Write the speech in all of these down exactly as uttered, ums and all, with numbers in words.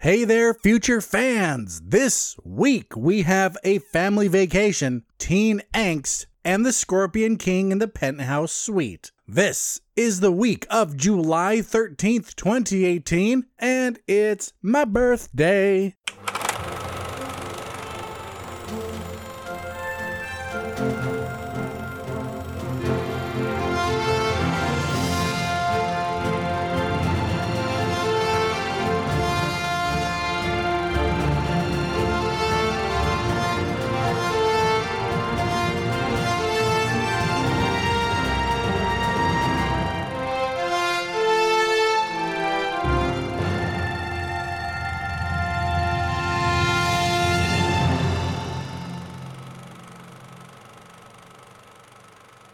Hey there, future fans! This week we have A Family Vacation, Teen Angst, and The Scorpion King in the Penthouse Suite. This is the week of July thirteenth, twenty eighteen, and it's my birthday!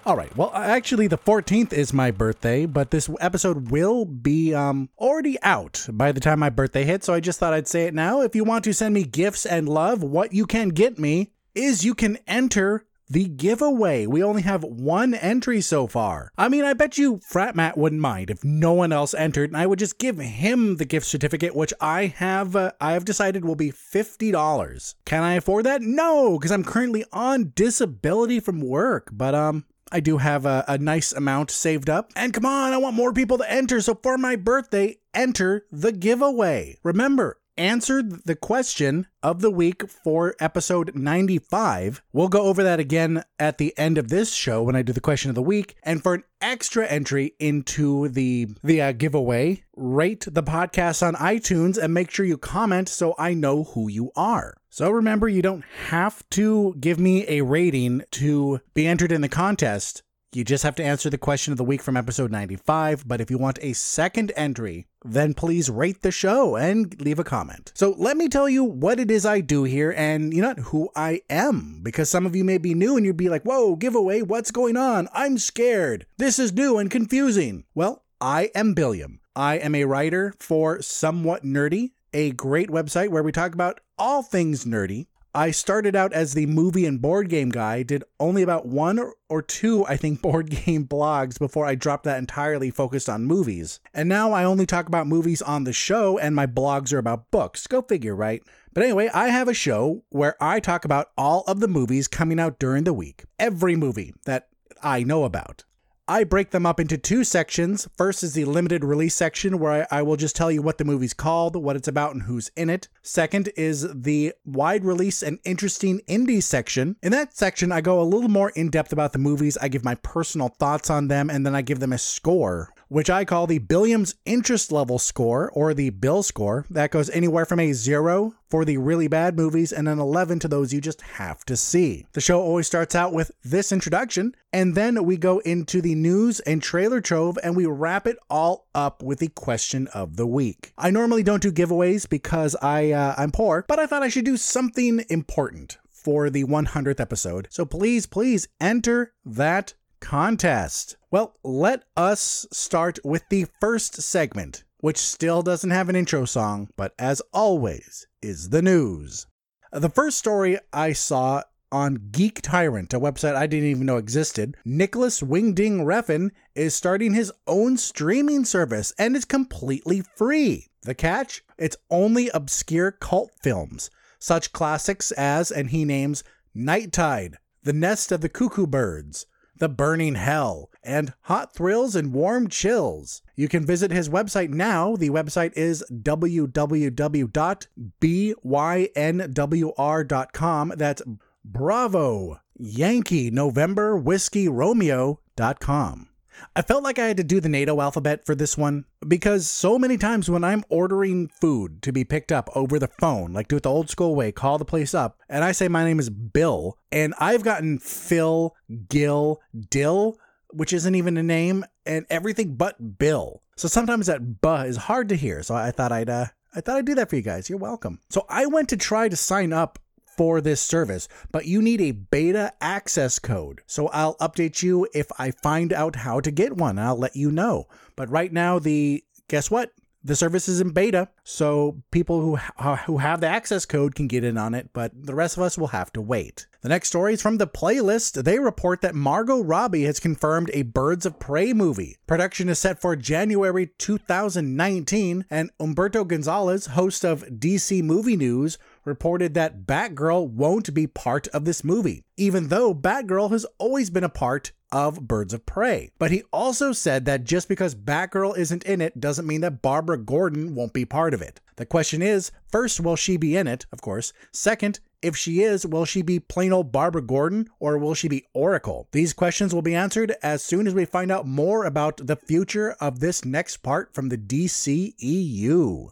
All right. Well, actually, the fourteenth is my birthday, but this episode will be um, already out by the time my birthday hits. So I just thought I'd say it now. If you want to send me gifts and love, what you can get me is you can enter the giveaway. We only have one entry so far. I mean, I bet you Frat Matt wouldn't mind if no one else entered, and I would just give him the gift certificate, which I have uh, I have decided will be fifty dollars. Can I afford that? No, because I'm currently on disability from work. But um. I do have a, a nice amount saved up. And come on, I want more people to enter. So for my birthday, enter the giveaway. Remember, answer the question of the week for episode ninety-five. We'll go over that again at the end of this show when I do the question of the week. And for an extra entry into the, the uh, giveaway, rate the podcast on iTunes and make sure you comment so I know who you are. So remember, you don't have to give me a rating to be entered in the contest. You just have to answer the question of the week from episode ninety-five. But if you want a second entry, then please rate the show and leave a comment. So let me tell you what it is I do here and, you know, who I am. Because some of you may be new and you'd be like, whoa, giveaway, what's going on? I'm scared. This is new and confusing. Well, I am Billiam. I am a writer for Somewhat Nerdy, a great website where we talk about all things nerdy. I started out as the movie and board game guy, did only about one or two, I think, board game blogs before I dropped that entirely, focused on movies. And now I only talk about movies on the show, and my blogs are about books. Go figure, right? But anyway, I have a show where I talk about all of the movies coming out during the week. Every movie that I know about. I break them up into two sections. First is the limited release section where I, I will just tell you what the movie's called, what it's about, and who's in it. Second is the wide release and interesting indie section. In that section, I go a little more in depth about the movies. I give my personal thoughts on them, and then I give them a score, which I call the Billiam's Interest Level Score, or the Bill Score. That goes anywhere from a zero for the really bad movies and an eleven to those you just have to see. The show always starts out with this introduction, and then we go into the news and trailer trove, and we wrap it all up with the question of the week. I normally don't do giveaways because I, uh, I'm poor, but I thought I should do something important for the one hundredth episode. So please, please enter that contest. Well, let us start with the first segment, which still doesn't have an intro song, but as always, is the news. The first story I saw on Geek Tyrant, a website I didn't even know existed, Nicholas Wingding Refin is starting his own streaming service, and it's completely free. The catch? It's only obscure cult films, such classics as, and he names, Nighttide, The Nest of the Cuckoo Birds, The Burning Hell, and Hot Thrills and Warm Chills. You can visit his website now. The website is w w w dot b y n w r dot com. That's Bravo Yankee November Whiskey Romeo dot com. I felt like I had to do the NATO alphabet for this one because so many times when I'm ordering food to be picked up over the phone, like do it the old school way, call the place up, and I say my name is Bill, and I've gotten Phil, Gil, Dill, which isn't even a name, and everything but Bill. So sometimes that buh is hard to hear. So I thought I'd, uh, I thought I'd do that for you guys. You're welcome. So I went to try to sign up for this service, but you need a beta access code. So I'll update you if I find out how to get one. I'll let you know. But right now, the guess what? The service is in beta. So people who ha- who have the access code can get in on it, but the rest of us will have to wait. The next story is from The Playlist. They report that Margot Robbie has confirmed a Birds of Prey movie. Production is set for January two thousand nineteen, and Umberto Gonzalez, host of D C Movie News, reported that Batgirl won't be part of this movie, even though Batgirl has always been a part of Birds of Prey. But he also said that just because Batgirl isn't in it doesn't mean that Barbara Gordon won't be part of it. The question is, first, will she be in it, of course? Second, if she is, will she be plain old Barbara Gordon, or will she be Oracle? These questions will be answered as soon as we find out more about the future of this next part from the D C E U.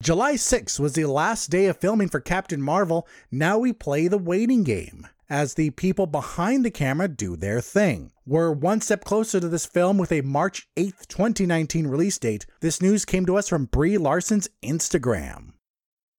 July sixth was the last day of filming for Captain Marvel. Now we play the waiting game as the people behind the camera do their thing. We're one step closer to this film with a March eighth, twenty nineteen release date. This news came to us from Brie Larson's Instagram.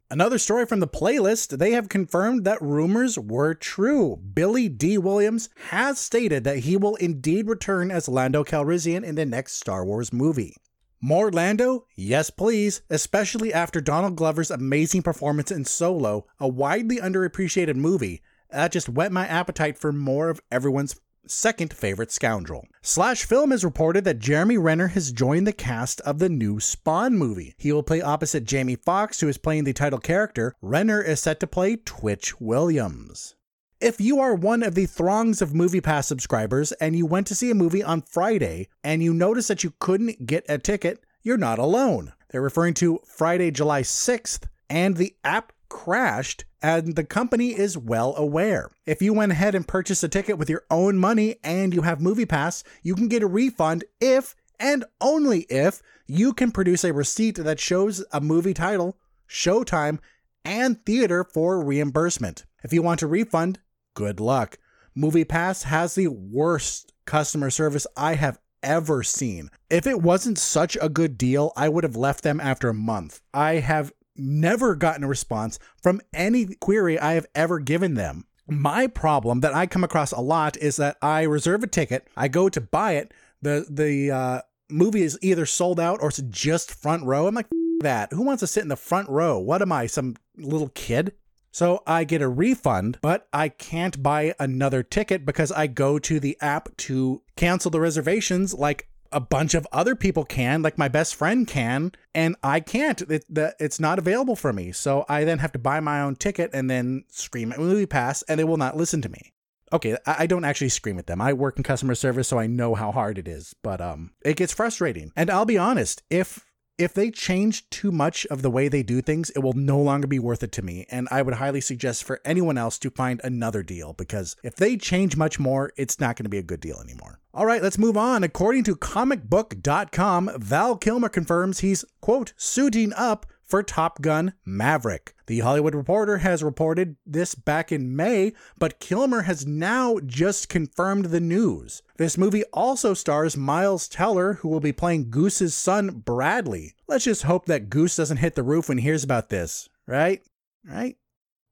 Another story from The Playlist, they have confirmed that rumors were true. Billy D. Williams has stated that he will indeed return as Lando Calrissian in the next Star Wars movie. More Lando? Yes, please, especially after Donald Glover's amazing performance in Solo, a widely underappreciated movie. That just whet my appetite for more of everyone's second favorite scoundrel. Slash Film has reported that Jeremy Renner has joined the cast of the new Spawn movie. He will play opposite Jamie Foxx, who is playing the title character. Renner is set to play Twitch Williams. If you are one of the throngs of MoviePass subscribers and you went to see a movie on Friday and you notice that you couldn't get a ticket, you're not alone. They're referring to Friday, July sixth, and the app crashed, and the company is well aware. If you went ahead and purchased a ticket with your own money and you have MoviePass, you can get a refund if, and only if, you can produce a receipt that shows a movie title, showtime, and theater for reimbursement. If you want a refund, good luck. MoviePass has the worst customer service I have ever seen. If it wasn't such a good deal, I would have left them after a month. I have never gotten a response from any query I have ever given them. My problem that I come across a lot is that I reserve a ticket, I go to buy it, the the uh, movie is either sold out or it's just front row. I'm like, F- that. Who wants to sit in the front row? What am I, some little kid? So I get a refund, but I can't buy another ticket because I go to the app to cancel the reservations like a bunch of other people can, like my best friend can, and I can't. It, the, it's not available for me. So I then have to buy my own ticket and then scream at MoviePass, and they will not listen to me. Okay, I don't actually scream at them. I work in customer service, so I know how hard it is, but um, it gets frustrating. And I'll be honest, if If they change too much of the way they do things, it will no longer be worth it to me, and I would highly suggest for anyone else to find another deal, because if they change much more, it's not going to be a good deal anymore. All right, let's move on. According to comic book dot com, Val Kilmer confirms he's, quote, suiting up for Top Gun Maverick. The Hollywood Reporter has reported this back in May, but Kilmer has now just confirmed the news. This movie also stars Miles Teller, who will be playing Goose's son, Bradley. Let's just hope that Goose doesn't hit the roof when he hears about this, right? Right?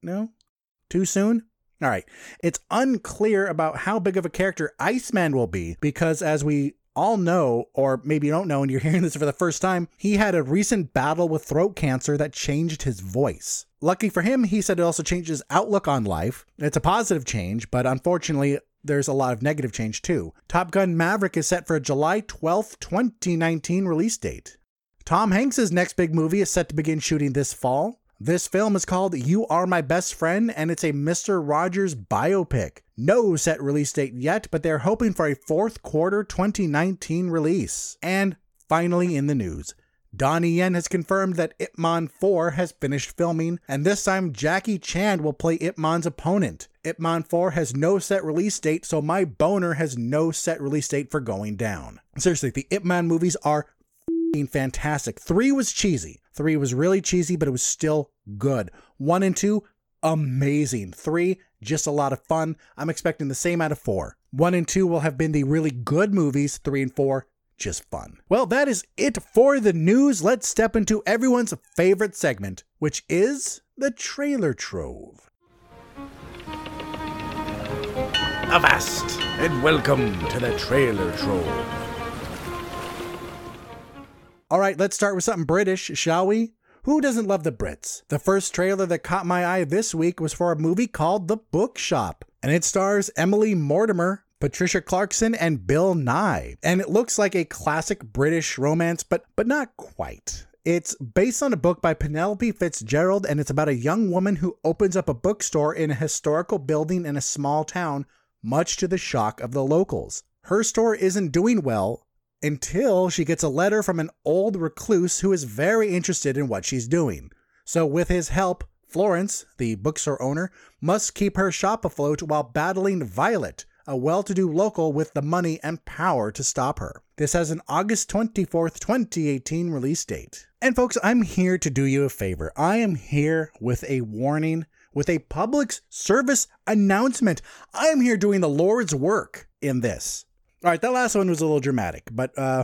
No? Too soon? All right. It's unclear about how big of a character Iceman will be, because as we all know, or maybe you don't know and you're hearing this for the first time, he had a recent battle with throat cancer that changed his voice. Lucky for him, he said it also changed his outlook on life. It's a positive change, but unfortunately, there's a lot of negative change too. Top Gun Maverick is set for a July twelfth, twenty nineteen release date. Tom Hanks' next big movie is set to begin shooting this fall. This film is called You Are My Best Friend, and it's a Mister Rogers biopic. No set release date yet, but they're hoping for a fourth quarter twenty nineteen release. And finally in the news, Donnie Yen has confirmed that Ip Man four has finished filming, and this time Jackie Chan will play Ip Man's opponent. Ip Man four has no set release date, so my boner has no set release date for going down. Seriously, the Ip Man movies are fantastic. Three was cheesy. Three was really cheesy, but it was still good. One and two, amazing. Three, just a lot of fun. I'm expecting the same out of four. One and two will have been the really good movies. Three and four, just fun. Well, that is it for the news. Let's step into everyone's favorite segment, which is the Trailer Trove. Avast, and welcome to the Trailer Trove. All right, let's start with something British, shall we? Who doesn't love the Brits? The first trailer that caught my eye this week was for a movie called The Bookshop, and it stars Emily Mortimer, Patricia Clarkson, and Bill Nye. And it looks like a classic British romance, but but not quite. It's based on a book by Penelope Fitzgerald, and it's about a young woman who opens up a bookstore in a historical building in a small town, much to the shock of the locals. Her store isn't doing well until she gets a letter from an old recluse who is very interested in what she's doing. So with his help, Florence, the bookstore owner, must keep her shop afloat while battling Violet, a well-to-do local with the money and power to stop her. This has an August twenty-fourth, twenty eighteen release date. And folks, I'm here to do you a favor. I am here with a warning, with a public service announcement. I am here doing the Lord's work in this. All right, that last one was a little dramatic, but uh,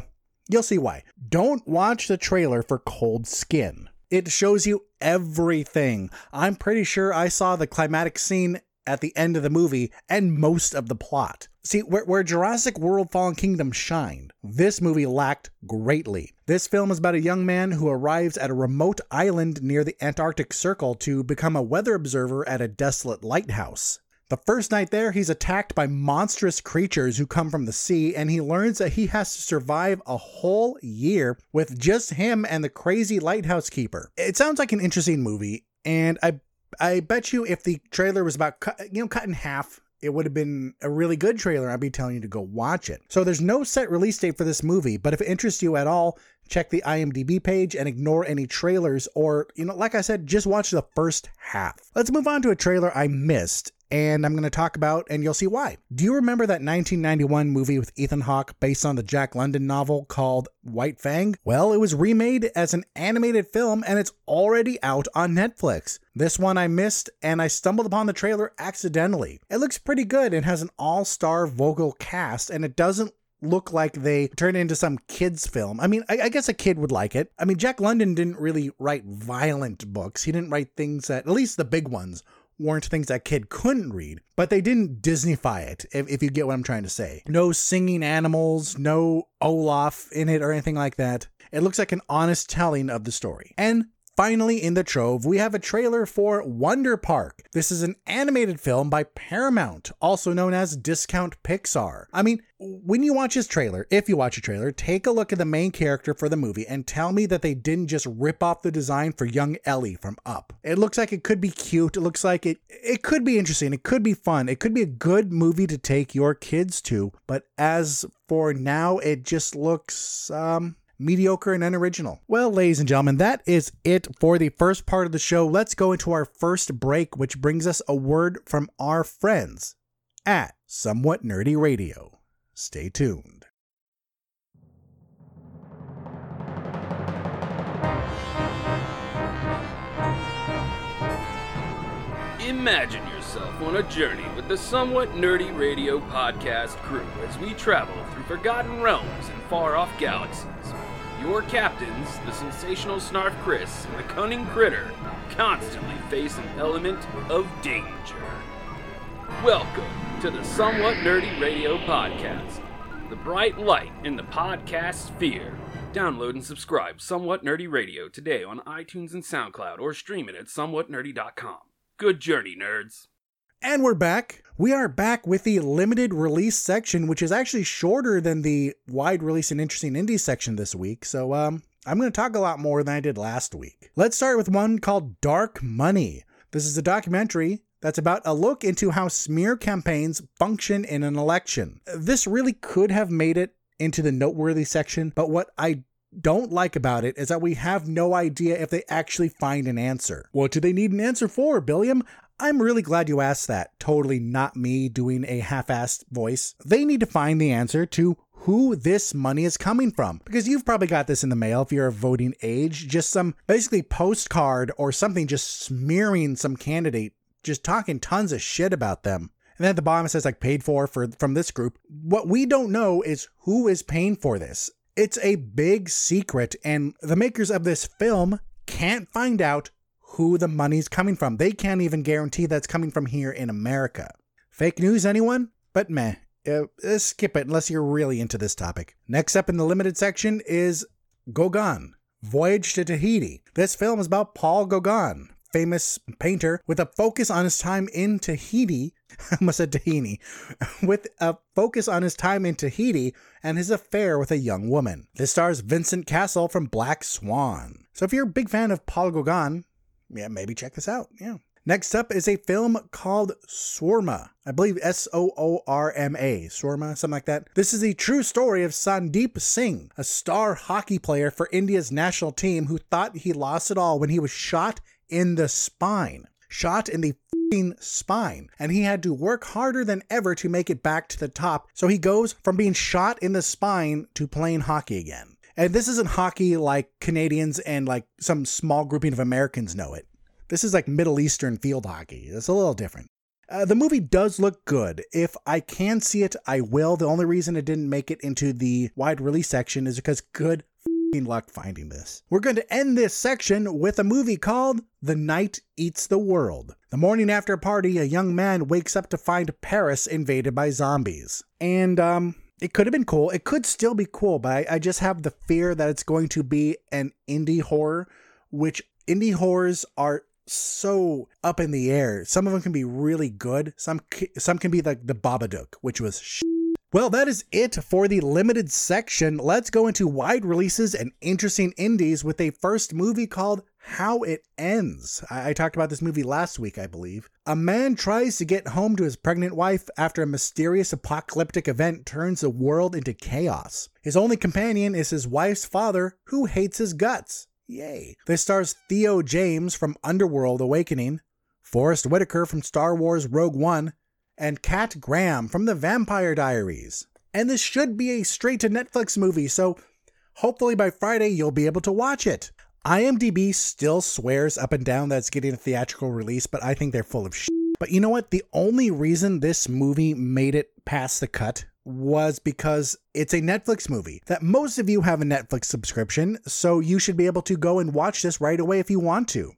you'll see why. Don't watch the trailer for Cold Skin. It shows you everything. I'm pretty sure I saw the climactic scene at the end of the movie, and most of the plot. See, where, where Jurassic World Fallen Kingdom shined, this movie lacked greatly. This film is about a young man who arrives at a remote island near the Antarctic Circle to become a weather observer at a desolate lighthouse. The first night there, he's attacked by monstrous creatures who come from the sea, and he learns that he has to survive a whole year with just him and the crazy lighthouse keeper. It sounds like an interesting movie, and I I bet you if the trailer was about, cut, you know, cut in half, it would have been a really good trailer. I'd be telling you to go watch it. So there's no set release date for this movie, but if it interests you at all, check the I M D B page and ignore any trailers or, you know, like I said, just watch the first half. Let's move on to a trailer I missed and I'm going to talk about, and you'll see why. Do you remember that nineteen ninety-one movie with Ethan Hawke based on the Jack London novel called White Fang? Well, it was remade as an animated film, and it's already out on Netflix. This one I missed, and I stumbled upon the trailer accidentally. It looks pretty good and has an all-star vocal cast, and it doesn't look like they turned into some kids film. I mean, I, I guess a kid would like it. I mean, Jack London didn't really write violent books. He didn't write things that, at least the big ones, weren't things that kid couldn't read, but they didn't Disneyfy it, if, if you get what I'm trying to say. No singing animals, no Olaf in it or anything like that. It looks like an honest telling of the story. And finally in the trove, we have a trailer for Wonder Park. This is an animated film by Paramount, also known as Discount Pixar. I mean, when you watch this trailer, if you watch a trailer, take a look at the main character for the movie and tell me that they didn't just rip off the design for young Ellie from Up. It looks like it could be cute. It looks like it, it could be interesting. It could be fun. It could be a good movie to take your kids to. But as for now, it just looks, um... mediocre and unoriginal. Well, ladies and gentlemen, that is it for the first part of the show. Let's go into our first break, which brings us a word from our friends at Somewhat Nerdy Radio. Stay tuned. Imagine yourself on a journey with the Somewhat Nerdy Radio podcast crew as we travel through forgotten realms and far-off galaxies. Your captains, the sensational Snarf Chris and the cunning Critter, constantly face an element of danger. Welcome to the Somewhat Nerdy Radio Podcast, the bright light in the podcast sphere. Download and subscribe Somewhat Nerdy Radio today on iTunes and SoundCloud, or stream it at somewhat nerdy dot com. Good journey, nerds. And we're back. We are back with the limited release section, which is actually shorter than the wide release and interesting indie section this week. So um, I'm going to talk a lot more than I did last week. Let's start with one called Dark Money. This is a documentary that's about a look into how smear campaigns function in an election. This really could have made it into the noteworthy section, but what I don't like about it is that we have no idea if they actually find an answer. What do they need an answer for, Billiam? I'm really glad you asked that. Totally not me doing a half-assed voice. They need to find the answer to who this money is coming from, because you've probably got this in the mail if you're of voting age, just some basically postcard or something just smearing some candidate, just talking tons of shit about them. And then at the bottom it says like paid for, for from this group. What we don't know is who is paying for this. It's a big secret, and the makers of this film can't find out who the money's coming from. They can't even guarantee that's coming from here in America. Fake news, anyone? But meh, uh, skip it unless you're really into this topic. Next up in the limited section is Gauguin, Voyage to Tahiti. This film is about Paul Gauguin, famous painter, with a focus on his time in Tahiti. I almost said Tahini. With a focus on his time in Tahiti and his affair with a young woman. This stars Vincent Cassel from Black Swan. So if you're a big fan of Paul Gauguin, yeah, maybe check this out. Yeah. Next up is a film called Soorma. I believe S O O R M A, Soorma, something like that. This is the true story of Sandeep Singh, a star hockey player for India's national team who thought he lost it all when he was shot in the spine. Shot in the f***ing spine. And he had to work harder than ever to make it back to the top. So he goes from being shot in the spine to playing hockey again. And this isn't hockey like Canadians and like some small grouping of Americans know it. This is like Middle Eastern field hockey. It's a little different. Uh, the movie does look good. If I can see it, I will. The only reason it didn't make it into the wide release section is because good f***ing luck finding this. We're going to end this section with a movie called The Night Eats the World. The morning after a party, a young man wakes up to find Paris invaded by zombies. And um, it could have been cool. It could still be cool, but I, I just have the fear that it's going to be an indie horror, which indie horrors are so up in the air. Some of them can be really good. Some some can be like The Babadook, which was shit. Well, that is it for the limited section. Let's go into wide releases and interesting indies with a first movie called How It Ends. I, I talked about this movie last week, I believe. A man tries to get home to his pregnant wife after a mysterious apocalyptic event turns the world into chaos. His only companion is his wife's father, who hates his guts. Yay. This stars Theo James from Underworld Awakening, Forrest Whitaker from Star Wars Rogue One, and Cat Graham from The Vampire Diaries. And this should be a straight to Netflix movie, so hopefully by Friday you'll be able to watch it. IMDb still swears up and down that it's getting a theatrical release, but I think they're full of shit. But you know what? The only reason this movie made it past the cut was because it's a Netflix movie. That most of you have a Netflix subscription, so you should be able to go and watch this right away if you want to.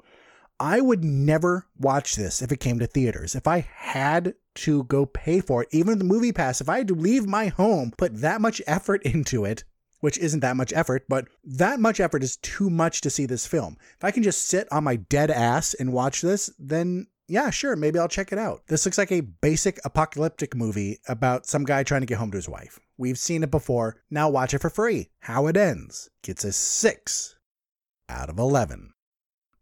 I would never watch this if it came to theaters. If I had to go pay for it, even the MoviePass, if I had to leave my home, put that much effort into it, which isn't that much effort, but that much effort is too much to see this film. If I can just sit on my dead ass and watch this, then yeah, sure, maybe I'll check it out. This looks like a basic apocalyptic movie about some guy trying to get home to his wife. We've seen it before. Now watch it for free. How It Ends gets a six out of eleven.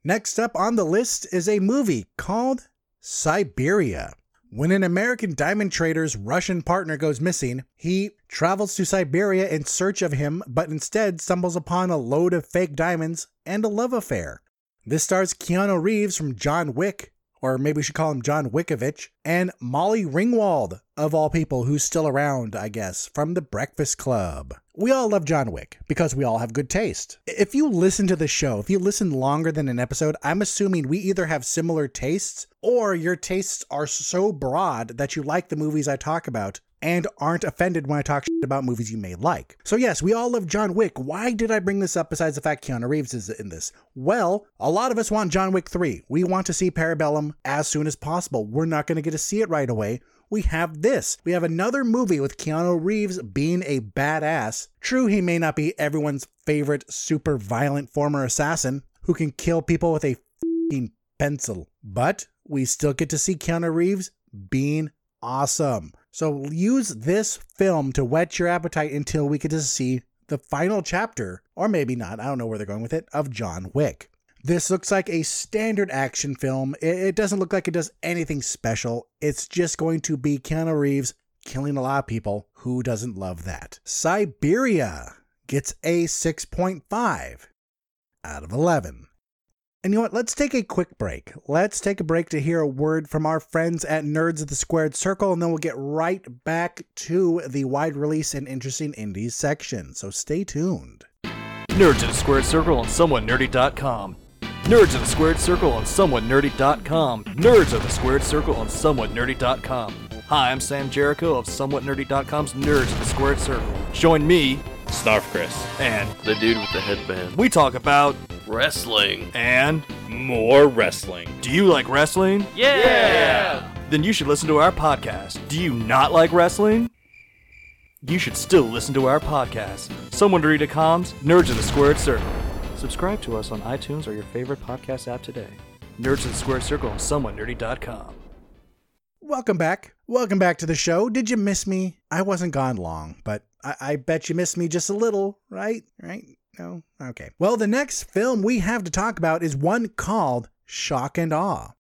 Next up on the list is a movie called Siberia. When an American diamond trader's Russian partner goes missing, he travels to Siberia in search of him, but instead stumbles upon a load of fake diamonds and a love affair. This stars Keanu Reeves from John Wick, or maybe we should call him John Wickovich, and Molly Ringwald, of all people, who's still around, I guess, from The Breakfast Club. We all love John Wick, because we all have good taste. If you listen to the show, if you listen longer than an episode, I'm assuming we either have similar tastes, or your tastes are so broad that you like the movies I talk about, and aren't offended when I talk shit about movies you may like. So yes, we all love John Wick. Why did I bring this up besides the fact Keanu Reeves is in this? Well, a lot of us want John Wick three. We want to see Parabellum as soon as possible. We're not going to get to see it right away. We have this. We have another movie with Keanu Reeves being a badass. True, he may not be everyone's favorite super violent former assassin who can kill people with a f***ing pencil, but we still get to see Keanu Reeves being awesome. So use this film to whet your appetite until we get to see the final chapter, or maybe not, I don't know where they're going with it, of John Wick. This looks like a standard action film. It doesn't look like it does anything special. It's just going to be Keanu Reeves killing a lot of people. Who doesn't love that? Siberia gets a six point five out of eleven. And you know what? Let's take a quick break. Let's take a break to hear a word from our friends at Nerds of the Squared Circle, and then we'll get right back to the wide release and interesting indies section. So stay tuned. Nerds of the Squared Circle on somewhat nerdy dot com. Nerds of the Squared Circle on somewhat nerdy dot com. Nerds of the Squared Circle on somewhat nerdy dot com. Hi, I'm Sam Jericho of somewhat nerdy dot com's Nerds of the Squared Circle. Join me, Snarf Chris, and the dude with the headband. We talk about wrestling and more wrestling. Do you like wrestling? Yeah! yeah! Then you should listen to our podcast. Do you not like wrestling? You should still listen to our podcast. someone nerdy dot com's Nerds of the Squared Circle. Subscribe to us on iTunes or your favorite podcast app today. Nerds in the Square Circle on somewhat nerdy dot com. Welcome back. Welcome back to the show. Did you miss me? I wasn't gone long, but I, I bet you missed me just a little, right? Right? No? Okay. Well, the next film we have to talk about is one called Shock and Awe.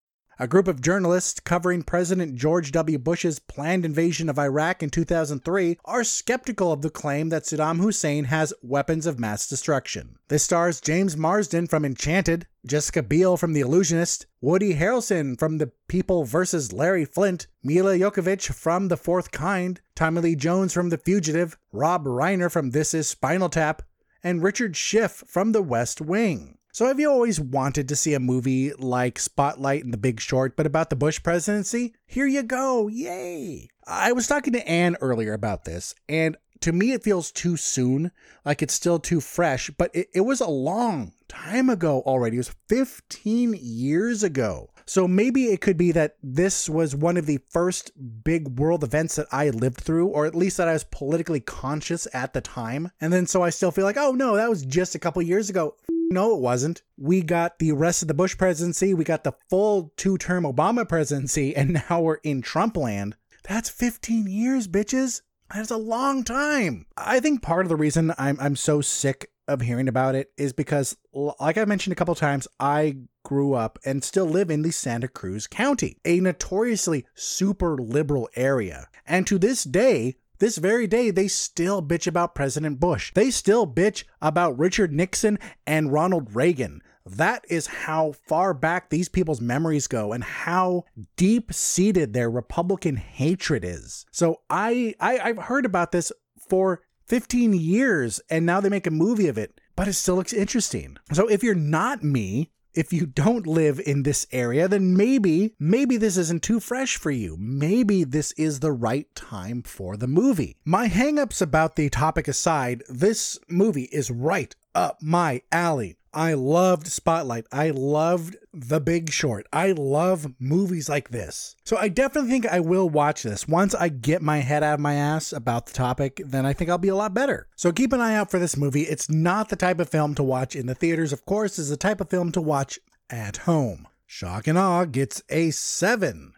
A group of journalists covering President George W. Bush's planned invasion of Iraq in two thousand three are skeptical of the claim that Saddam Hussein has weapons of mass destruction. This stars James Marsden from Enchanted, Jessica Biel from The Illusionist, Woody Harrelson from The People versus. Larry Flint, Mila Jovovich from The Fourth Kind, Tommy Lee Jones from The Fugitive, Rob Reiner from This Is Spinal Tap, and Richard Schiff from The West Wing. So have you always wanted to see a movie like Spotlight and The Big Short, but about the Bush presidency? Here you go. Yay. I was talking to Anne earlier about this, and to me it feels too soon, like it's still too fresh, but it, it was a long time ago already. It was fifteen years ago. So maybe it could be that this was one of the first big world events that I lived through, or at least that I was politically conscious at the time. And then so I still feel like, oh no, that was just a couple years ago. No, it wasn't. We got the rest of the Bush presidency. We got the full two-term Obama presidency, and now we're in Trump land. That's fifteen years, bitches. That's a long time. I think part of the reason I'm I'm so sick of hearing about it is because, like I mentioned a couple times, I grew up and still live in the Santa Cruz County, a notoriously super liberal area. And to this day, this very day, they still bitch about President Bush. They still bitch about Richard Nixon and Ronald Reagan. That is how far back these people's memories go and how deep-seated their Republican hatred is. So I, I, I've heard about this for fifteen years, and now they make a movie of it, but it still looks interesting. So if you're not me, if you don't live in this area, then maybe, maybe this isn't too fresh for you. Maybe this is the right time for the movie. My hangups about the topic aside, this movie is right up my alley. I loved Spotlight. I loved The Big Short. I love movies like this. So I definitely think I will watch this. Once I get my head out of my ass about the topic, then I think I'll be a lot better. So keep an eye out for this movie. It's not the type of film to watch in the theaters, of course. It's the type of film to watch at home. Shock and Awe gets a seven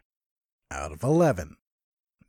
out of eleven.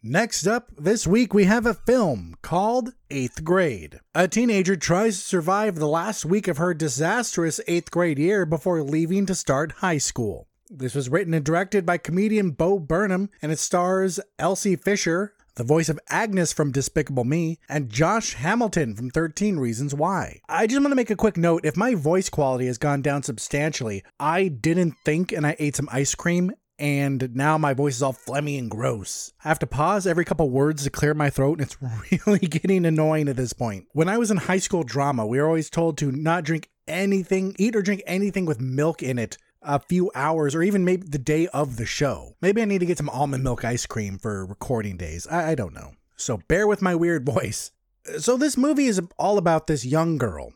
Next up, this week we have a film called Eighth Grade. A teenager tries to survive the last week of her disastrous eighth grade year before leaving to start high school. This was written and directed by comedian Bo Burnham, and it stars Elsie Fisher, the voice of Agnes from Despicable Me, and Josh Hamilton from thirteen Reasons Why. I just want to make a quick note. If my voice quality has gone down substantially, I didn't think and I ate some ice cream, and now my voice is all phlegmy and gross. I have to pause every couple words to clear my throat, and it's really getting annoying at this point. When I was in high school drama, we were always told to not drink anything, eat or drink anything with milk in it a few hours or even maybe the day of the show. Maybe I need to get some almond milk ice cream for recording days. I, I don't know. So bear with my weird voice. So this movie is all about this young girl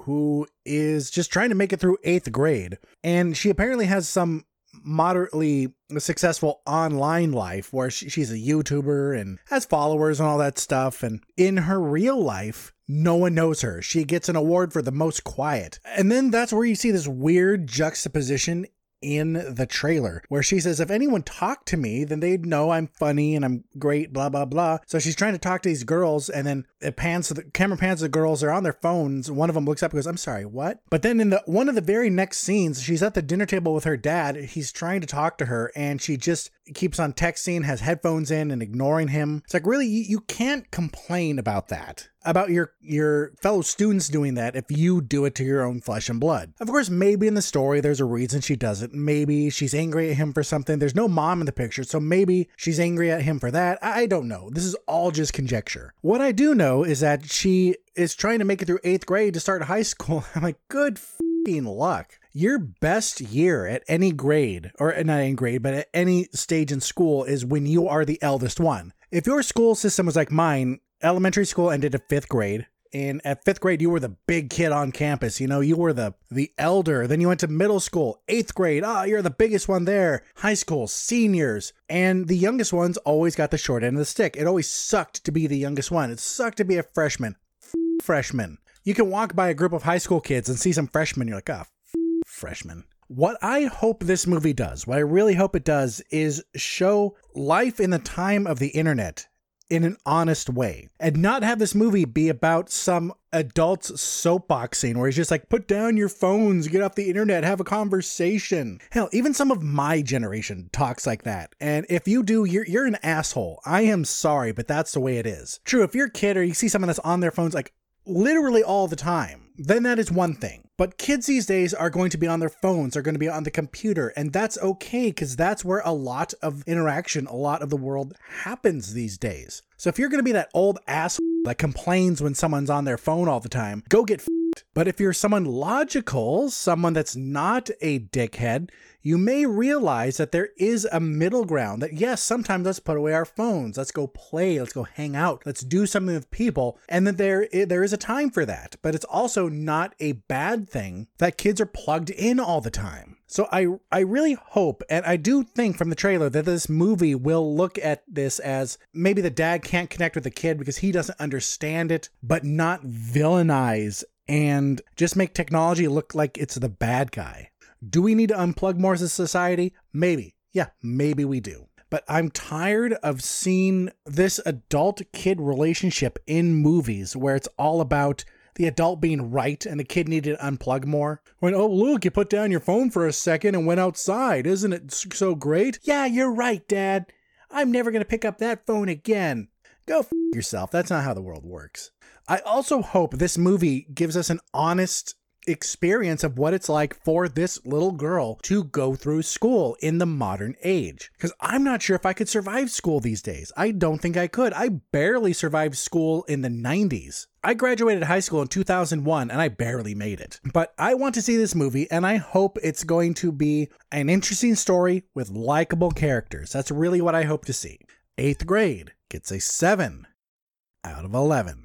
who is just trying to make it through eighth grade, and she apparently has some moderately successful online life where she, she's a YouTuber and has followers and all that stuff. And in her real life, no one knows her. She gets an award for the most quiet. And then that's where you see this weird juxtaposition in the trailer where she says, if anyone talked to me, then they'd know I'm funny and I'm great, blah, blah, blah. So she's trying to talk to these girls, and then it pans to the camera pans to the girls. They're on their phones. One of them looks up and goes, I'm sorry, what? But then in the one of the very next scenes, she's at the dinner table with her dad. He's trying to talk to her, and she just keeps on texting, has headphones in and ignoring him. It's like, really, you, you can't complain about that, about your your fellow students doing that if you do it to your own flesh and blood. Of course, maybe in the story there's a reason she does it. Maybe she's angry at him for something. There's no mom in the picture, so maybe she's angry at him for that. I don't know. This is all just conjecture. What I do know is that she is trying to make it through eighth grade to start high school. I'm like, good f***ing luck. Your best year at any grade, or not any grade, but at any stage in school is when you are the eldest one. If your school system was like mine, elementary school ended at fifth grade, and at fifth grade, you were the big kid on campus. You know, you were the, the elder. Then you went to middle school, eighth grade. Ah, oh, you're the biggest one there. High school, seniors. And the youngest ones always got the short end of the stick. It always sucked to be the youngest one. It sucked to be a freshman. F- freshman. You can walk by a group of high school kids and see some freshmen. You're like, ah, oh, f- freshmen. What I hope this movie does, what I really hope it does, is show life in the time of the internet in an honest way, and not have this movie be about some adult's soapbox scene where he's just like, put down your phones, get off the internet, have a conversation. Hell, even some of my generation talks like that. And if you do, you're you're an asshole. I am sorry, but that's the way it is. True, if you're a kid or you see someone that's on their phones like literally all the time, then that is one thing. But kids these days are going to be on their phones, are going to be on the computer, and that's okay, because that's where a lot of interaction, a lot of the world happens these days. So if you're going to be that old asshole that complains when someone's on their phone all the time, go get f***ed. But if you're someone logical, someone that's not a dickhead, you may realize that there is a middle ground, that yes, sometimes let's put away our phones, let's go play, let's go hang out, let's do something with people, and that there there is a time for that. But it's also not a bad thing that kids are plugged in all the time. So I I really hope, and I do think from the trailer, that this movie will look at this as maybe the dad can't connect with the kid because he doesn't understand it, but not villainize and just make technology look like it's the bad guy. Do we need to unplug more as a society? Maybe. Yeah, maybe we do. But I'm tired of seeing this adult-kid relationship in movies where it's all about the adult being right and the kid needed to unplug more. When, oh, look, you put down your phone for a second and went outside. Isn't it so great? Yeah, you're right, Dad. I'm never going to pick up that phone again. Go f*** yourself. That's not how the world works. I also hope this movie gives us an honest experience of what it's like for this little girl to go through school in the modern age. Because I'm not sure if I could survive school these days. I don't think I could. I barely survived school in the nineties. I graduated high school in two thousand one and I barely made it. But I want to see this movie, and I hope it's going to be an interesting story with likable characters. That's really what I hope to see. Eighth grade gets a seven out of eleven.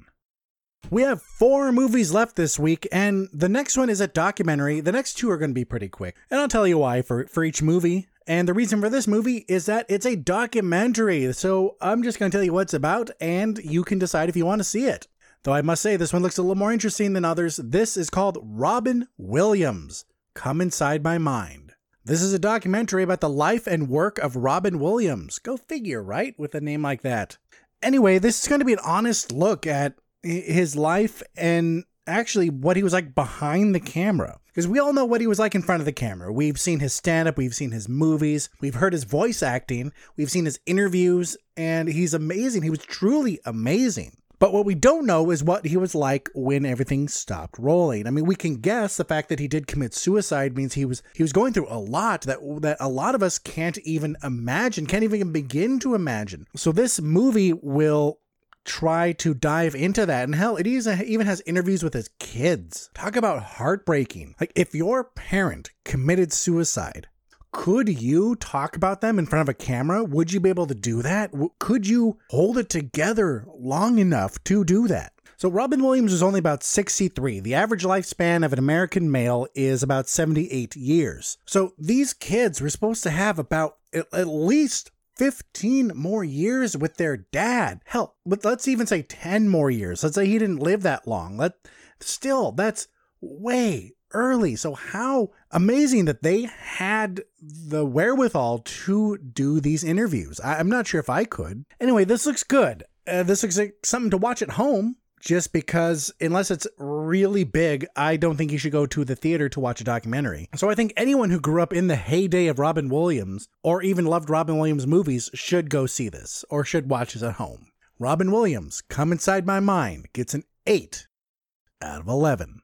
We have four movies left this week, and the next one is a documentary. The next two are going to be pretty quick, and I'll tell you why for, for each movie. And the reason for this movie is that it's a documentary, so I'm just going to tell you what it's about, and you can decide if you want to see it. Though I must say, this one looks a little more interesting than others. This is called Robin Williams, Come Inside My Mind. This is a documentary about the life and work of Robin Williams. Go figure, right? With a name like that. Anyway, this is going to be an honest look at his life and actually what he was like behind the camera. Because we all know what he was like in front of the camera. We've seen his stand-up, we've seen his movies, we've heard his voice acting, we've seen his interviews, and he's amazing. He was truly amazing. But what we don't know is what he was like when everything stopped rolling. I mean, we can guess the fact that he did commit suicide means he was he was going through a lot that that a lot of us can't even imagine, can't even begin to imagine. So this movie will try to dive into that, and hell, it even has interviews with his kids. Talk about heartbreaking. Like, if your parent committed suicide, could you talk about them in front of a camera? Would you be able to do that? Could you hold it together long enough to do that? So Robin Williams was only about sixty-three. The average lifespan of an American male is about seventy-eight years. So these kids were supposed to have about at least fifteen more years with their dad. Hell, but let's even say ten more years. Let's say he didn't live that long. Let, still, that's way early. So how amazing that they had the wherewithal to do these interviews. I, I'm not sure if I could. Anyway, this looks good. Uh, this looks like something to watch at home, just because unless it's really big, I don't think you should go to the theater to watch a documentary. So I think anyone who grew up in the heyday of Robin Williams, or even loved Robin Williams movies, should go see this, or should watch this at home. Robin Williams, Come Inside My Mind, gets an eight out of eleven.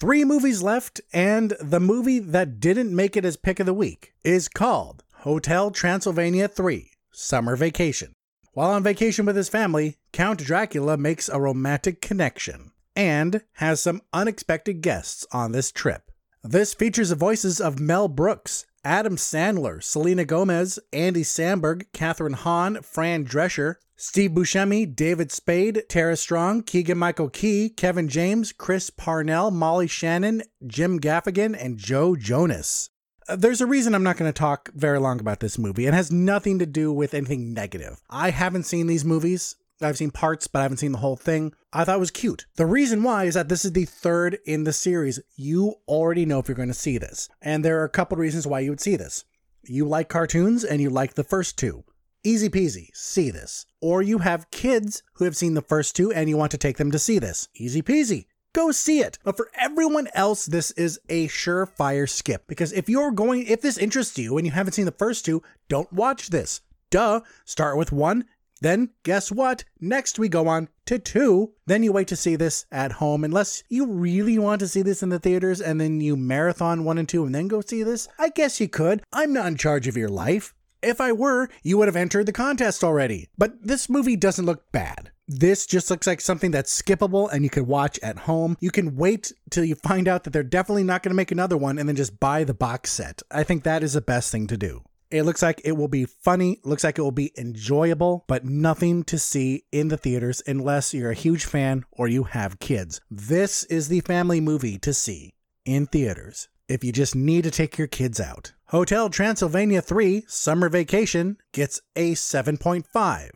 Three movies left, and the movie that didn't make it as pick of the week is called Hotel Transylvania three, Summer Vacation. While on vacation with his family, Count Dracula makes a romantic connection and has some unexpected guests on this trip. This features the voices of Mel Brooks, Adam Sandler, Selena Gomez, Andy Samberg, Katherine Hahn, Fran Drescher, Steve Buscemi, David Spade, Tara Strong, Keegan-Michael Key, Kevin James, Chris Parnell, Molly Shannon, Jim Gaffigan, and Joe Jonas. There's a reason I'm not going to talk very long about this movie. It has nothing to do with anything negative. I haven't seen these movies. I've seen parts, but I haven't seen the whole thing. I thought it was cute. The reason why is that this is the third in the series. You already know if you're going to see this. And there are a couple reasons why you would see this. You like cartoons and you like the first two. Easy peasy, see this. Or you have kids who have seen the first two and you want to take them to see this. Easy peasy. Go see it. But for everyone else, this is a surefire skip. Because if you're going, if this interests you and you haven't seen the first two, don't watch this. Duh. Start with one. Then guess what? Next we go on to two. Then you wait to see this at home. Unless you really want to see this in the theaters and then you marathon one and two and then go see this. I guess you could. I'm not in charge of your life. If I were, you would have entered the contest already. But this movie doesn't look bad. This just looks like something that's skippable and you could watch at home. You can wait till you find out that they're definitely not going to make another one and then just buy the box set. I think that is the best thing to do. It looks like it will be funny, looks like it will be enjoyable, but nothing to see in the theaters unless you're a huge fan or you have kids. This is the family movie to see in theaters if you just need to take your kids out. Hotel Transylvania three Summer Vacation gets a seven point five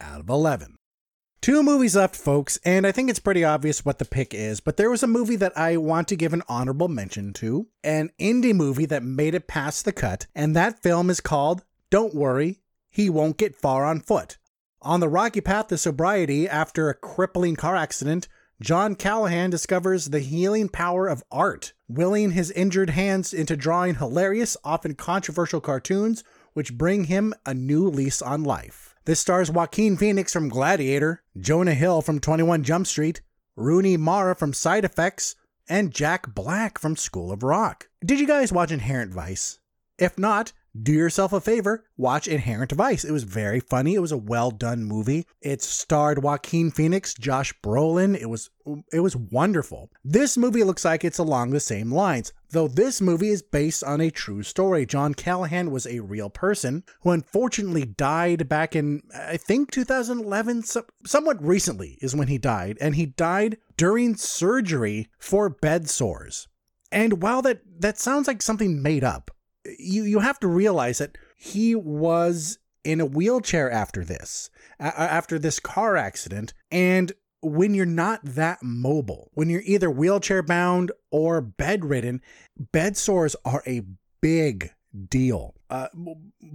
out of eleven. Two movies left, folks, and I think it's pretty obvious what the pick is, but there was a movie that I want to give an honorable mention to, an indie movie that made it past the cut, and that film is called Don't Worry, He Won't Get Far on Foot. On the rocky path to sobriety after a crippling car accident, John Callahan discovers the healing power of art, willing his injured hands into drawing hilarious, often controversial cartoons, which bring him a new lease on life. This stars Joaquin Phoenix from Gladiator, Jonah Hill from twenty-one Jump Street, Rooney Mara from Side Effects, and Jack Black from School of Rock. Did you guys watch Inherent Vice? If not, do yourself a favor, watch Inherent Vice. It was very funny. It was a well-done movie. It starred Joaquin Phoenix, Josh Brolin. It was, it was wonderful. This movie looks like it's along the same lines, though this movie is based on a true story. John Callahan was a real person who unfortunately died back in, I think, two thousand eleven. So, somewhat recently is when he died, and he died during surgery for bed sores. And while that, that sounds like something made up, you, you have to realize that he was in a wheelchair after this, a- after this car accident, and when you're not that mobile, when you're either wheelchair bound or bedridden, bed sores are a big deal. Uh,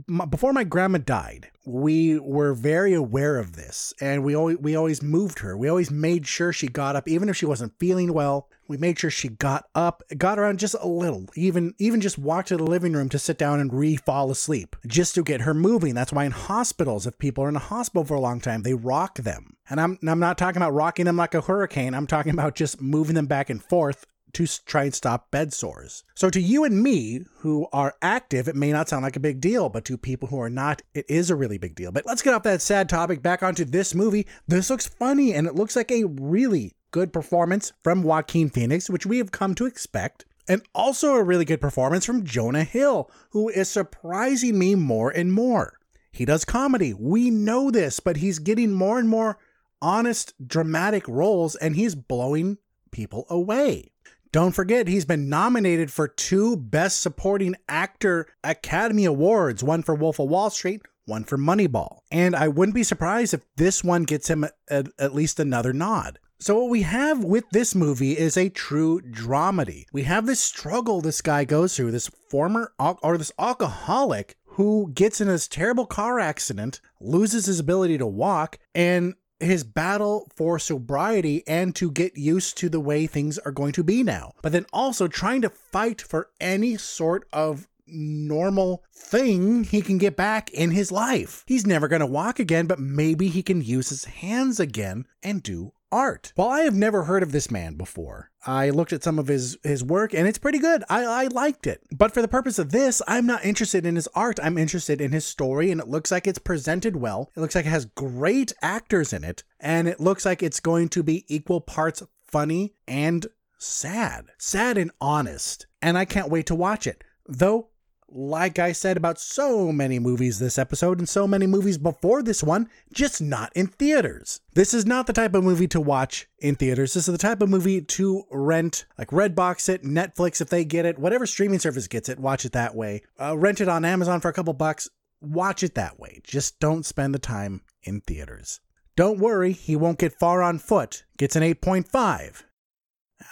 my, before my grandma died, we were very aware of this, and we always, we always moved her. We always made sure she got up, even if she wasn't feeling well. We made sure she got up, got around just a little, even, even just walked to the living room to sit down and re-fall asleep, just to get her moving. That's why in hospitals, if people are in a hospital for a long time, they rock them. And I'm, I'm not talking about rocking them like a hurricane. I'm talking about just moving them back and forth to try and stop bed sores. So to you and me who are active, it may not sound like a big deal, but to people who are not, it is a really big deal. But let's get off that sad topic back onto this movie. This looks funny, and it looks like a really good performance from Joaquin Phoenix, which we have come to expect, and also a really good performance from Jonah Hill, who is surprising me more and more. He does comedy. We know this, but he's getting more and more honest, dramatic roles, and he's blowing people away. Don't forget, he's been nominated for two Best Supporting Actor Academy Awards, one for Wolf of Wall Street, one for Moneyball. And I wouldn't be surprised if this one gets him a, a, at least another nod. So what we have with this movie is a true dramedy. We have this struggle this guy goes through, this former, or this alcoholic who gets in this terrible car accident, loses his ability to walk, and his battle for sobriety and to get used to the way things are going to be now, but then also trying to fight for any sort of normal thing he can get back in his life. He's never going to walk again, but maybe he can use his hands again and do art. Well, I have never heard of this man before. I looked at some of his, his work and it's pretty good. I, I liked it. But for the purpose of this, I'm not interested in his art. I'm interested in his story, and it looks like it's presented well. It looks like it has great actors in it, and it looks like it's going to be equal parts funny and sad. Sad and honest. And I can't wait to watch it. Though, like I said about so many movies this episode and so many movies before this one, just not in theaters. This is not the type of movie to watch in theaters. This is the type of movie to rent, like Redbox it, Netflix if they get it, whatever streaming service gets it, watch it that way. Uh, rent it on Amazon for a couple bucks, watch it that way. Just don't spend the time in theaters. Don't worry, he won't get far on foot. Gets an eight point five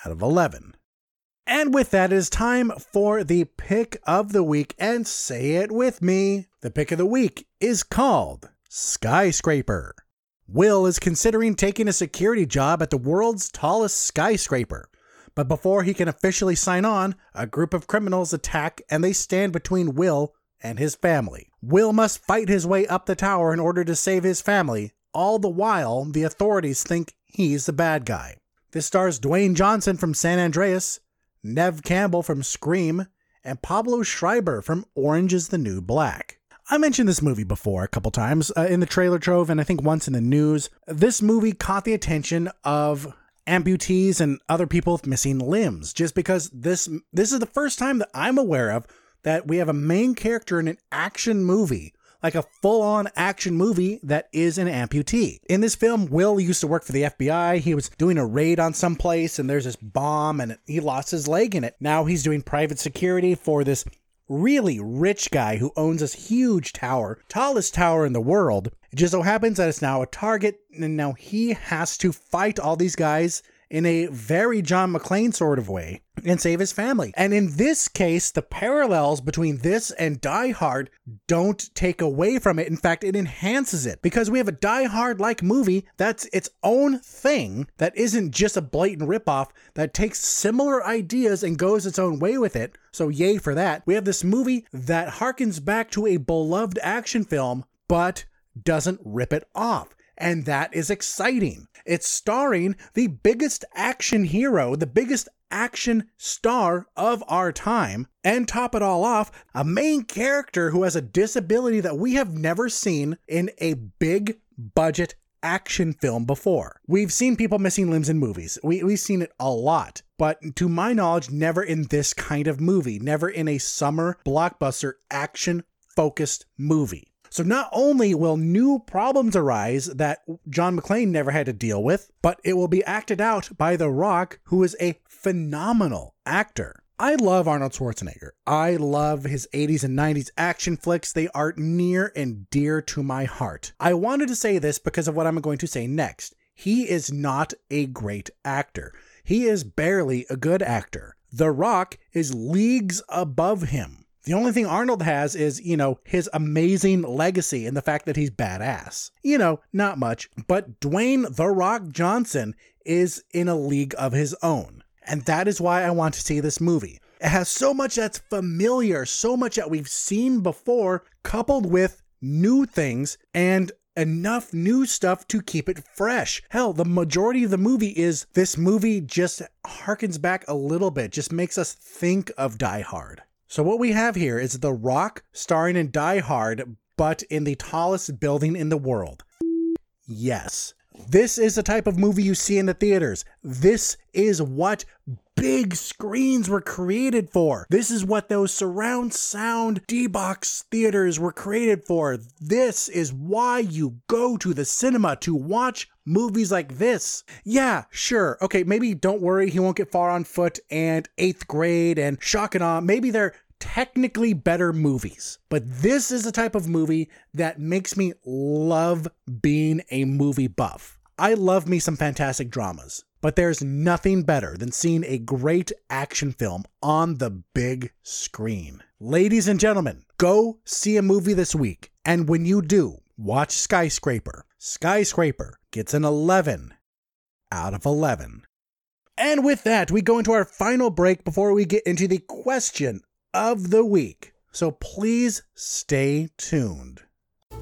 out of eleven. And with that, it is time for the pick of the week, and say it with me. The pick of the week is called Skyscraper. Will is considering taking a security job at the world's tallest skyscraper. But before he can officially sign on, a group of criminals attack and they stand between Will and his family. Will must fight his way up the tower in order to save his family, all the while the authorities think he's the bad guy. This stars Dwayne Johnson from San Andreas, Neve Campbell from Scream, and Pablo Schreiber from Orange is the New Black. I mentioned this movie before a couple times uh, in the trailer trove, and I think once in the news. This movie caught the attention of amputees and other people with missing limbs, just because this this is the first time that I'm aware of that we have a main character in an action movie, like a full-on action movie that is an amputee. In this film, Will used to work for the F B I. He was doing a raid on some place, and there's this bomb, and he lost his leg in it. Now he's doing private security for this really rich guy who owns this huge tower, tallest tower in the world. It just so happens that it's now a target, and now he has to fight all these guys in a very John McClane sort of way and save his family. And in this case, the parallels between this and Die Hard don't take away from it. In fact, it enhances it, because we have a Die Hard-like movie that's its own thing, that isn't just a blatant ripoff, that takes similar ideas and goes its own way with it. So yay for that. We have this movie that harkens back to a beloved action film, but doesn't rip it off. And that is exciting. It's starring the biggest action hero, the biggest action star of our time. And top it all off, a main character who has a disability that we have never seen in a big budget action film before. We've seen people missing limbs in movies. We, we've seen it a lot. But to my knowledge, never in this kind of movie, never in a summer blockbuster action-focused movie. So not only will new problems arise that John McClane never had to deal with, but it will be acted out by The Rock, who is a phenomenal actor. I love Arnold Schwarzenegger. I love his eighties and nineties action flicks. They are near and dear to my heart. I wanted to say this because of what I'm going to say next. He is not a great actor. He is barely a good actor. The Rock is leagues above him. The only thing Arnold has is, you know, his amazing legacy and the fact that he's badass. You know, not much. But Dwayne "The Rock" Johnson is in a league of his own. And that is why I want to see this movie. It has so much that's familiar, so much that we've seen before, coupled with new things and enough new stuff to keep it fresh. Hell, the majority of the movie is this movie just harkens back a little bit, just makes us think of Die Hard. So what we have here is The Rock starring in Die Hard, but in the tallest building in the world. Yes. This is the type of movie you see in the theaters. This is what big screens were created for. This is what those surround sound D-box theaters were created for. This is why you go to the cinema to watch movies like this. Yeah, sure. Okay, maybe Don't Worry, He Won't Get Far on Foot and Eighth Grade and Shock and Awe. Maybe they're technically better movies, but this is the type of movie that makes me love being a movie buff. I love me some fantastic dramas, but there's nothing better than seeing a great action film on the big screen. Ladies and gentlemen, go see a movie this week, and when you do, watch Skyscraper. Skyscraper gets an eleven out of eleven. And with that, we go into our final break before we get into the question of the week. So please stay tuned.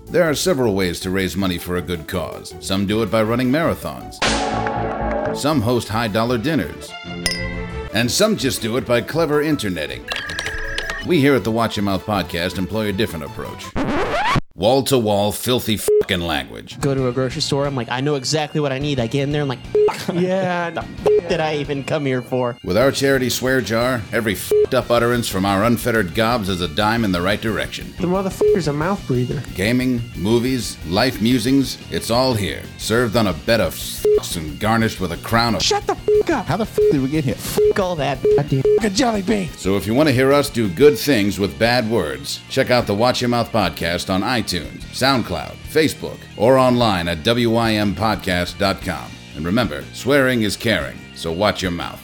There are several ways to raise money for a good cause. Some do it by running marathons. Some host high-dollar dinners. And some just do it by clever interneting. We here at the Watch Your Mouth podcast employ a different approach. Wall-to-wall, filthy fucking language. Go to a grocery store, I'm like, I know exactly what I need. I get in there, I'm like, yeah, the fuck did I even come here for? With our charity swear jar, every fucked up utterance from our unfettered gobs is a dime in the right direction. The motherfucker's a mouth breather. Gaming, movies, life musings, it's all here. Served on a bed of fucks and garnished with a crown of... Shut the fuck up! How the fuck did we get here? Fuck all that goddamn fuck a jelly bean. So if you want to hear us do good things with bad words, check out the Watch Your Mouth podcast on iTunes, iTunes, SoundCloud, Facebook, or online at W Y M podcast dot com. And remember, swearing is caring, so watch your mouth.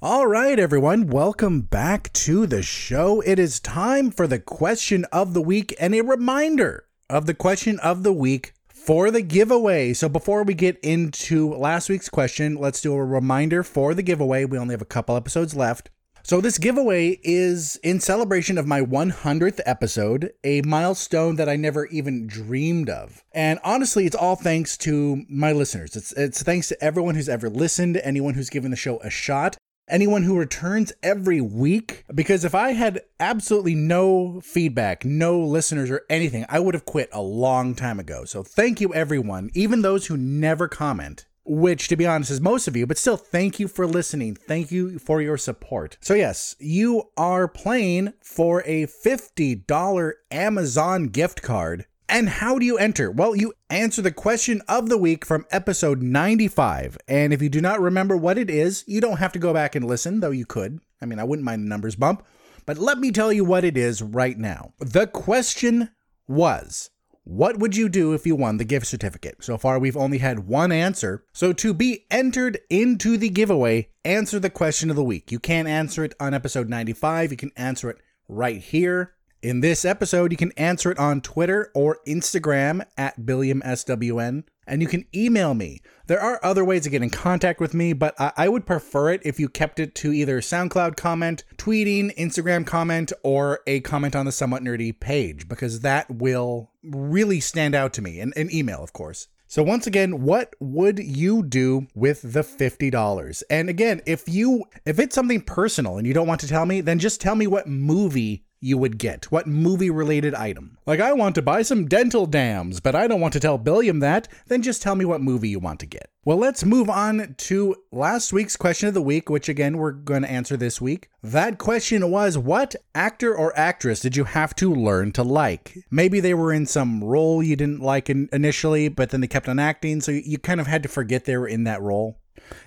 All right, everyone, welcome back to the show. It is time for the question of the week and a reminder of the question of the week for the giveaway. So before we get into last week's question, let's do a reminder for the giveaway. We only have a couple episodes left. So this giveaway is in celebration of my one hundredth episode, a milestone that I never even dreamed of. And honestly, it's all thanks to my listeners. It's it's thanks to everyone who's ever listened, anyone who's given the show a shot, anyone who returns every week, because if I had absolutely no feedback, no listeners or anything, I would have quit a long time ago. So thank you, everyone, even those who never comment, which to be honest is most of you, but still thank you for listening. Thank you for your support. So yes, you are playing for a fifty dollars Amazon gift card. And how do you enter? Well, you answer the question of the week from episode ninety-five. And if you do not remember what it is, you don't have to go back and listen, though you could. I mean, I wouldn't mind a numbers bump, but let me tell you what it is right now. The question was, what would you do if you won the gift certificate? So far, we've only had one answer. So to be entered into the giveaway, answer the question of the week. You can't answer it on episode ninety-five. You can answer it right here. In this episode, you can answer it on Twitter or Instagram at Billiam S W N, and you can email me. There are other ways to get in contact with me, but I-, I would prefer it if you kept it to either SoundCloud comment, tweeting, Instagram comment, or a comment on the Somewhat Nerdy page, because that will really stand out to me, and an email, of course. So once again, what would you do with the fifty dollars? And again, if you if it's something personal and you don't want to tell me, then just tell me what movie you would get, what movie-related item. Like, I want to buy some dental dams, but I don't want to tell Billiam that. Then just tell me what movie you want to get. Well, let's move on to last week's question of the week, which again, we're going to answer this week. That question was, what actor or actress did you have to learn to like? Maybe they were in some role you didn't like in- initially, but then they kept on acting, so you kind of had to forget they were in that role.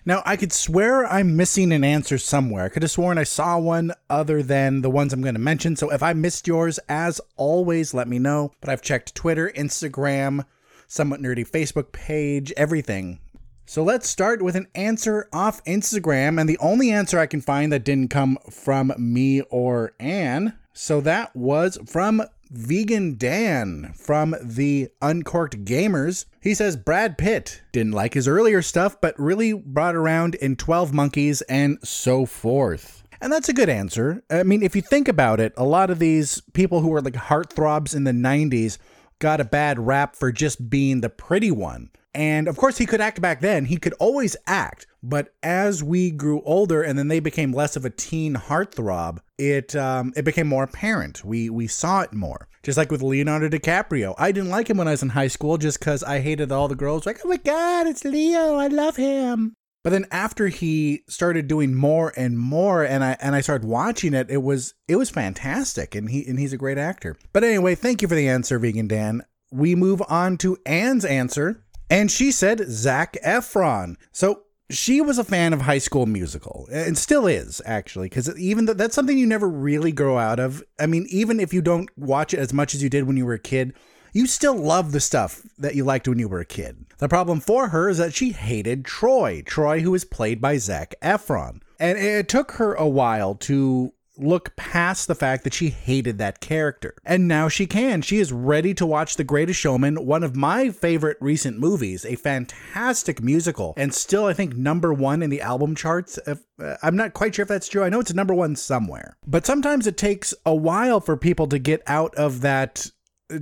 Now, I could swear I'm missing an answer somewhere. I could have sworn I saw one other than the ones I'm going to mention. So if I missed yours, as always, let me know. But I've checked Twitter, Instagram, Somewhat Nerdy Facebook page, everything. So let's start with an answer off Instagram. And the only answer I can find that didn't come from me or Anne. So that was from Vegan Dan from the Uncorked Gamers. He says Brad Pitt. Didn't like his earlier stuff, but really brought around in twelve Monkeys and so forth. And that's a good answer. I mean, if you think about it, a lot of these people who were like heartthrobs in the nineties got a bad rap for just being the pretty one. And of course, he could act back then. He could always act. But as we grew older and then they became less of a teen heartthrob, it um, it became more apparent. We we saw it more. Just like with Leonardo DiCaprio. I didn't like him when I was in high school just because I hated all the girls. Like, oh my God, it's Leo. I love him. But then after he started doing more and more and I and I started watching it, it was it was fantastic. And he and he's a great actor. But anyway, thank you for the answer, Vegan Dan. We move on to Anne's answer. And she said Zac Efron. So she was a fan of High School Musical and still is, actually, because even though that's something you never really grow out of. I mean, even if you don't watch it as much as you did when you were a kid, you still love the stuff that you liked when you were a kid. The problem for her is that she hated Troy, Troy, who was played by Zac Efron. And it took her a while to look past the fact that she hated that character. And now she can. She is ready to watch The Greatest Showman, one of my favorite recent movies, a fantastic musical, and still, I think, number one in the album charts. If, uh, I'm not quite sure if that's true. I know it's number one somewhere. But sometimes it takes a while for people to get out of that,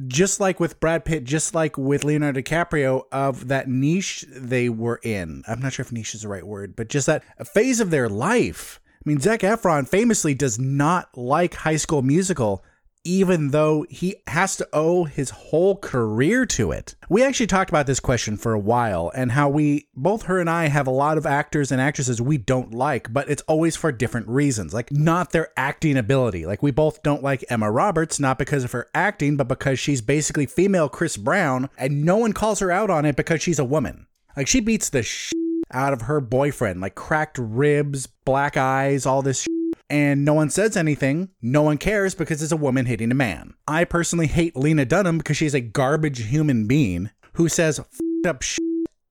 just like with Brad Pitt, just like with Leonardo DiCaprio, of that niche they were in. I'm not sure if niche is the right word, but just that phase of their life. I mean, Zac Efron famously does not like High School Musical, even though he has to owe his whole career to it. We actually talked about this question for a while and how we, both her and I, have a lot of actors and actresses we don't like, but it's always for different reasons, like not their acting ability. Like we both don't like Emma Roberts, not because of her acting, but because she's basically female Chris Brown and no one calls her out on it because she's a woman. Like she beats the shit out of her boyfriend, like cracked ribs, black eyes, all this sh- and no one says anything. No one cares because it's a woman hitting a man. I personally hate Lena Dunham because she's a garbage human being who says f***ed up shit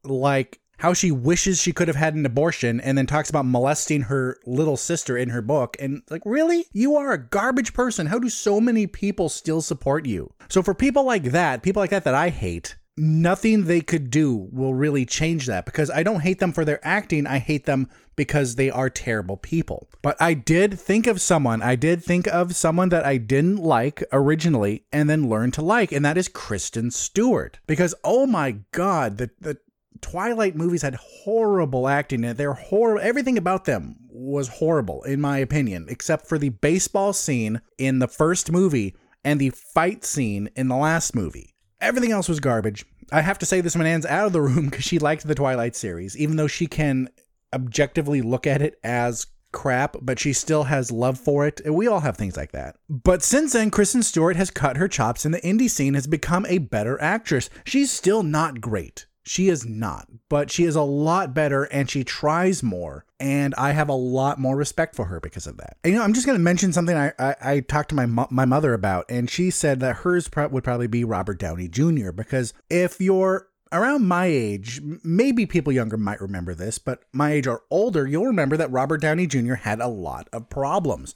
like how she wishes she could have had an abortion and then talks about molesting her little sister in her book. And like, really? You are a garbage person. How do so many people still support you? So for people like that, people like that that I hate, nothing they could do will really change that, because I don't hate them for their acting. I hate them because they are terrible people. But I did think of someone. I did think of someone that I didn't like originally and then learned to like, and that is Kristen Stewart. Because, oh my God, the, the, Twilight movies had horrible acting in it. They're horrible. Everything about them was horrible, in my opinion, except for the baseball scene in the first movie and the fight scene in the last movie. Everything else was garbage. I have to say this when Anne's out of the room because she liked the Twilight series, even though she can objectively look at it as crap, but she still has love for it. And we all have things like that. But since then, Kristen Stewart has cut her chops in the indie scene, has become a better actress. She's still not great. She is not, but she is a lot better and she tries more. And I have a lot more respect for her because of that. And, you know, I'm just going to mention something I, I, I talked to my mo- my mother about, and she said that hers pro- would probably be Robert Downey Junior Because if you're around my age, maybe people younger might remember this, but my age or older, you'll remember that Robert Downey Junior had a lot of problems.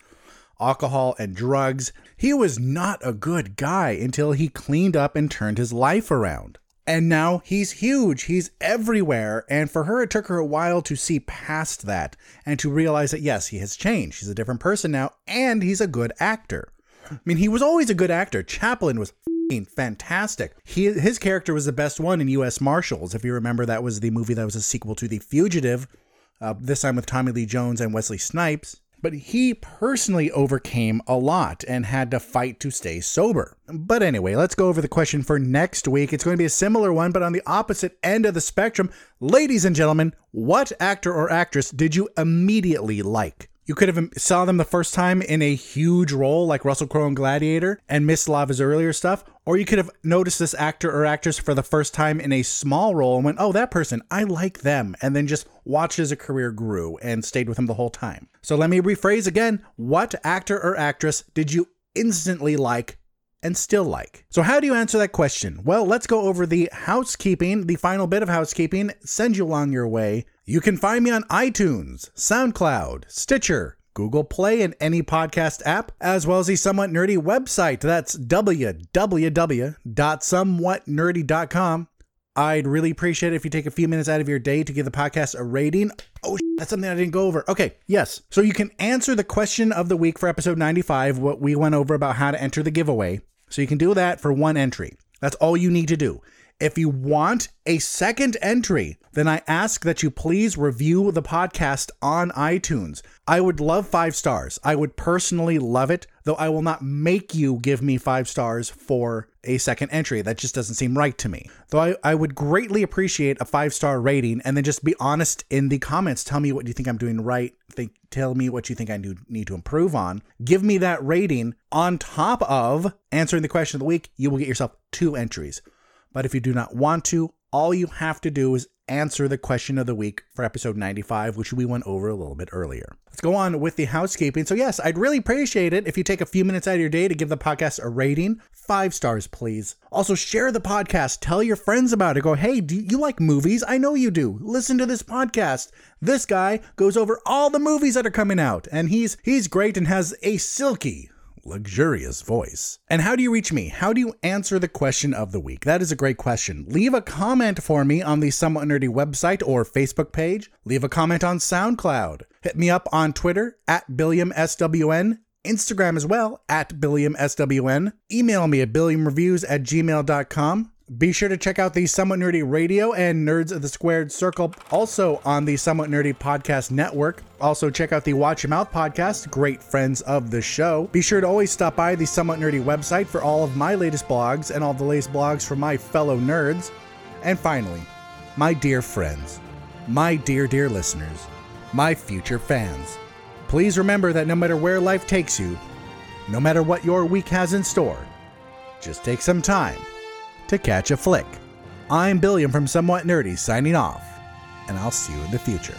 Alcohol and drugs. He was not a good guy until he cleaned up and turned his life around. And now he's huge. He's everywhere. And for her, it took her a while to see past that and to realize that, yes, he has changed. He's a different person now. And he's a good actor. I mean, he was always a good actor. Chaplin was f***ing fantastic. He, his character was the best one in U S Marshals. If you remember, that was the movie that was a sequel to The Fugitive, uh, this time with Tommy Lee Jones and Wesley Snipes. But he personally overcame a lot and had to fight to stay sober. But anyway, let's go over the question for next week. It's going to be a similar one, but on the opposite end of the spectrum. Ladies and gentlemen, what actor or actress did you immediately like? You could have saw them the first time in a huge role like Russell Crowe in Gladiator and Miss Lava's earlier stuff. Or you could have noticed this actor or actress for the first time in a small role and went, oh, that person, I like them. And then just watched as a career grew and stayed with him the whole time. So let me rephrase again. What actor or actress did you instantly like and still like? So how do you answer that question? Well, let's go over the housekeeping, the final bit of housekeeping, send you along your way. You can find me on iTunes, SoundCloud, Stitcher, Google Play, and any podcast app, as well as the Somewhat Nerdy website. That's w w w dot somewhat nerdy dot com. I'd really appreciate it if you take a few minutes out of your day to give the podcast a rating. Oh, that's something I didn't go over. Okay, yes. So you can answer the question of the week for episode ninety-five, what we went over about how to enter the giveaway. So you can do that for one entry. That's all you need to do. If you want a second entry, then I ask that you please review the podcast on iTunes. I would love five stars. I would personally love it, though I will not make you give me five stars for a second entry. That just doesn't seem right to me. Though I, I would greatly appreciate a five-star rating, and then just be honest in the comments. Tell me what you think I'm doing right. Think, tell me what you think I need to improve on. Give me that rating on top of answering the question of the week. You will get yourself two entries. But if you do not want to, all you have to do is answer the question of the week for episode ninety-five, which we went over a little bit earlier. Let's go on with the housekeeping. So yes, I'd really appreciate it if you take a few minutes out of your day to give the podcast a rating. Five stars, please. Also, share the podcast. Tell your friends about it. Go, hey, do you like movies? I know you do. Listen to this podcast. This guy goes over all the movies that are coming out, and he's he's great and has a silky, luxurious voice. And how do you reach me? How do you answer the question of the week? That is a great question. Leave a comment for me on the Somewhat Nerdy website or Facebook page. Leave a comment on SoundCloud. Hit me up on Twitter at Billiam S W N. Instagram as well at Billiam S W N. Email me at billiam reviews at gmail dot com. Be sure to check out the Somewhat Nerdy Radio and Nerds of the Squared Circle, also on the Somewhat Nerdy Podcast Network. Also, check out the Watch Your Mouth podcast, great friends of the show. Be sure to always stop by the Somewhat Nerdy website for all of my latest blogs and all the latest blogs from my fellow nerds. And finally, my dear friends, my dear, dear listeners, my future fans, please remember that no matter where life takes you, no matter what your week has in store, just take some time to catch a flick. I'm Billiam from Somewhat Nerdy signing off, and I'll see you in the future.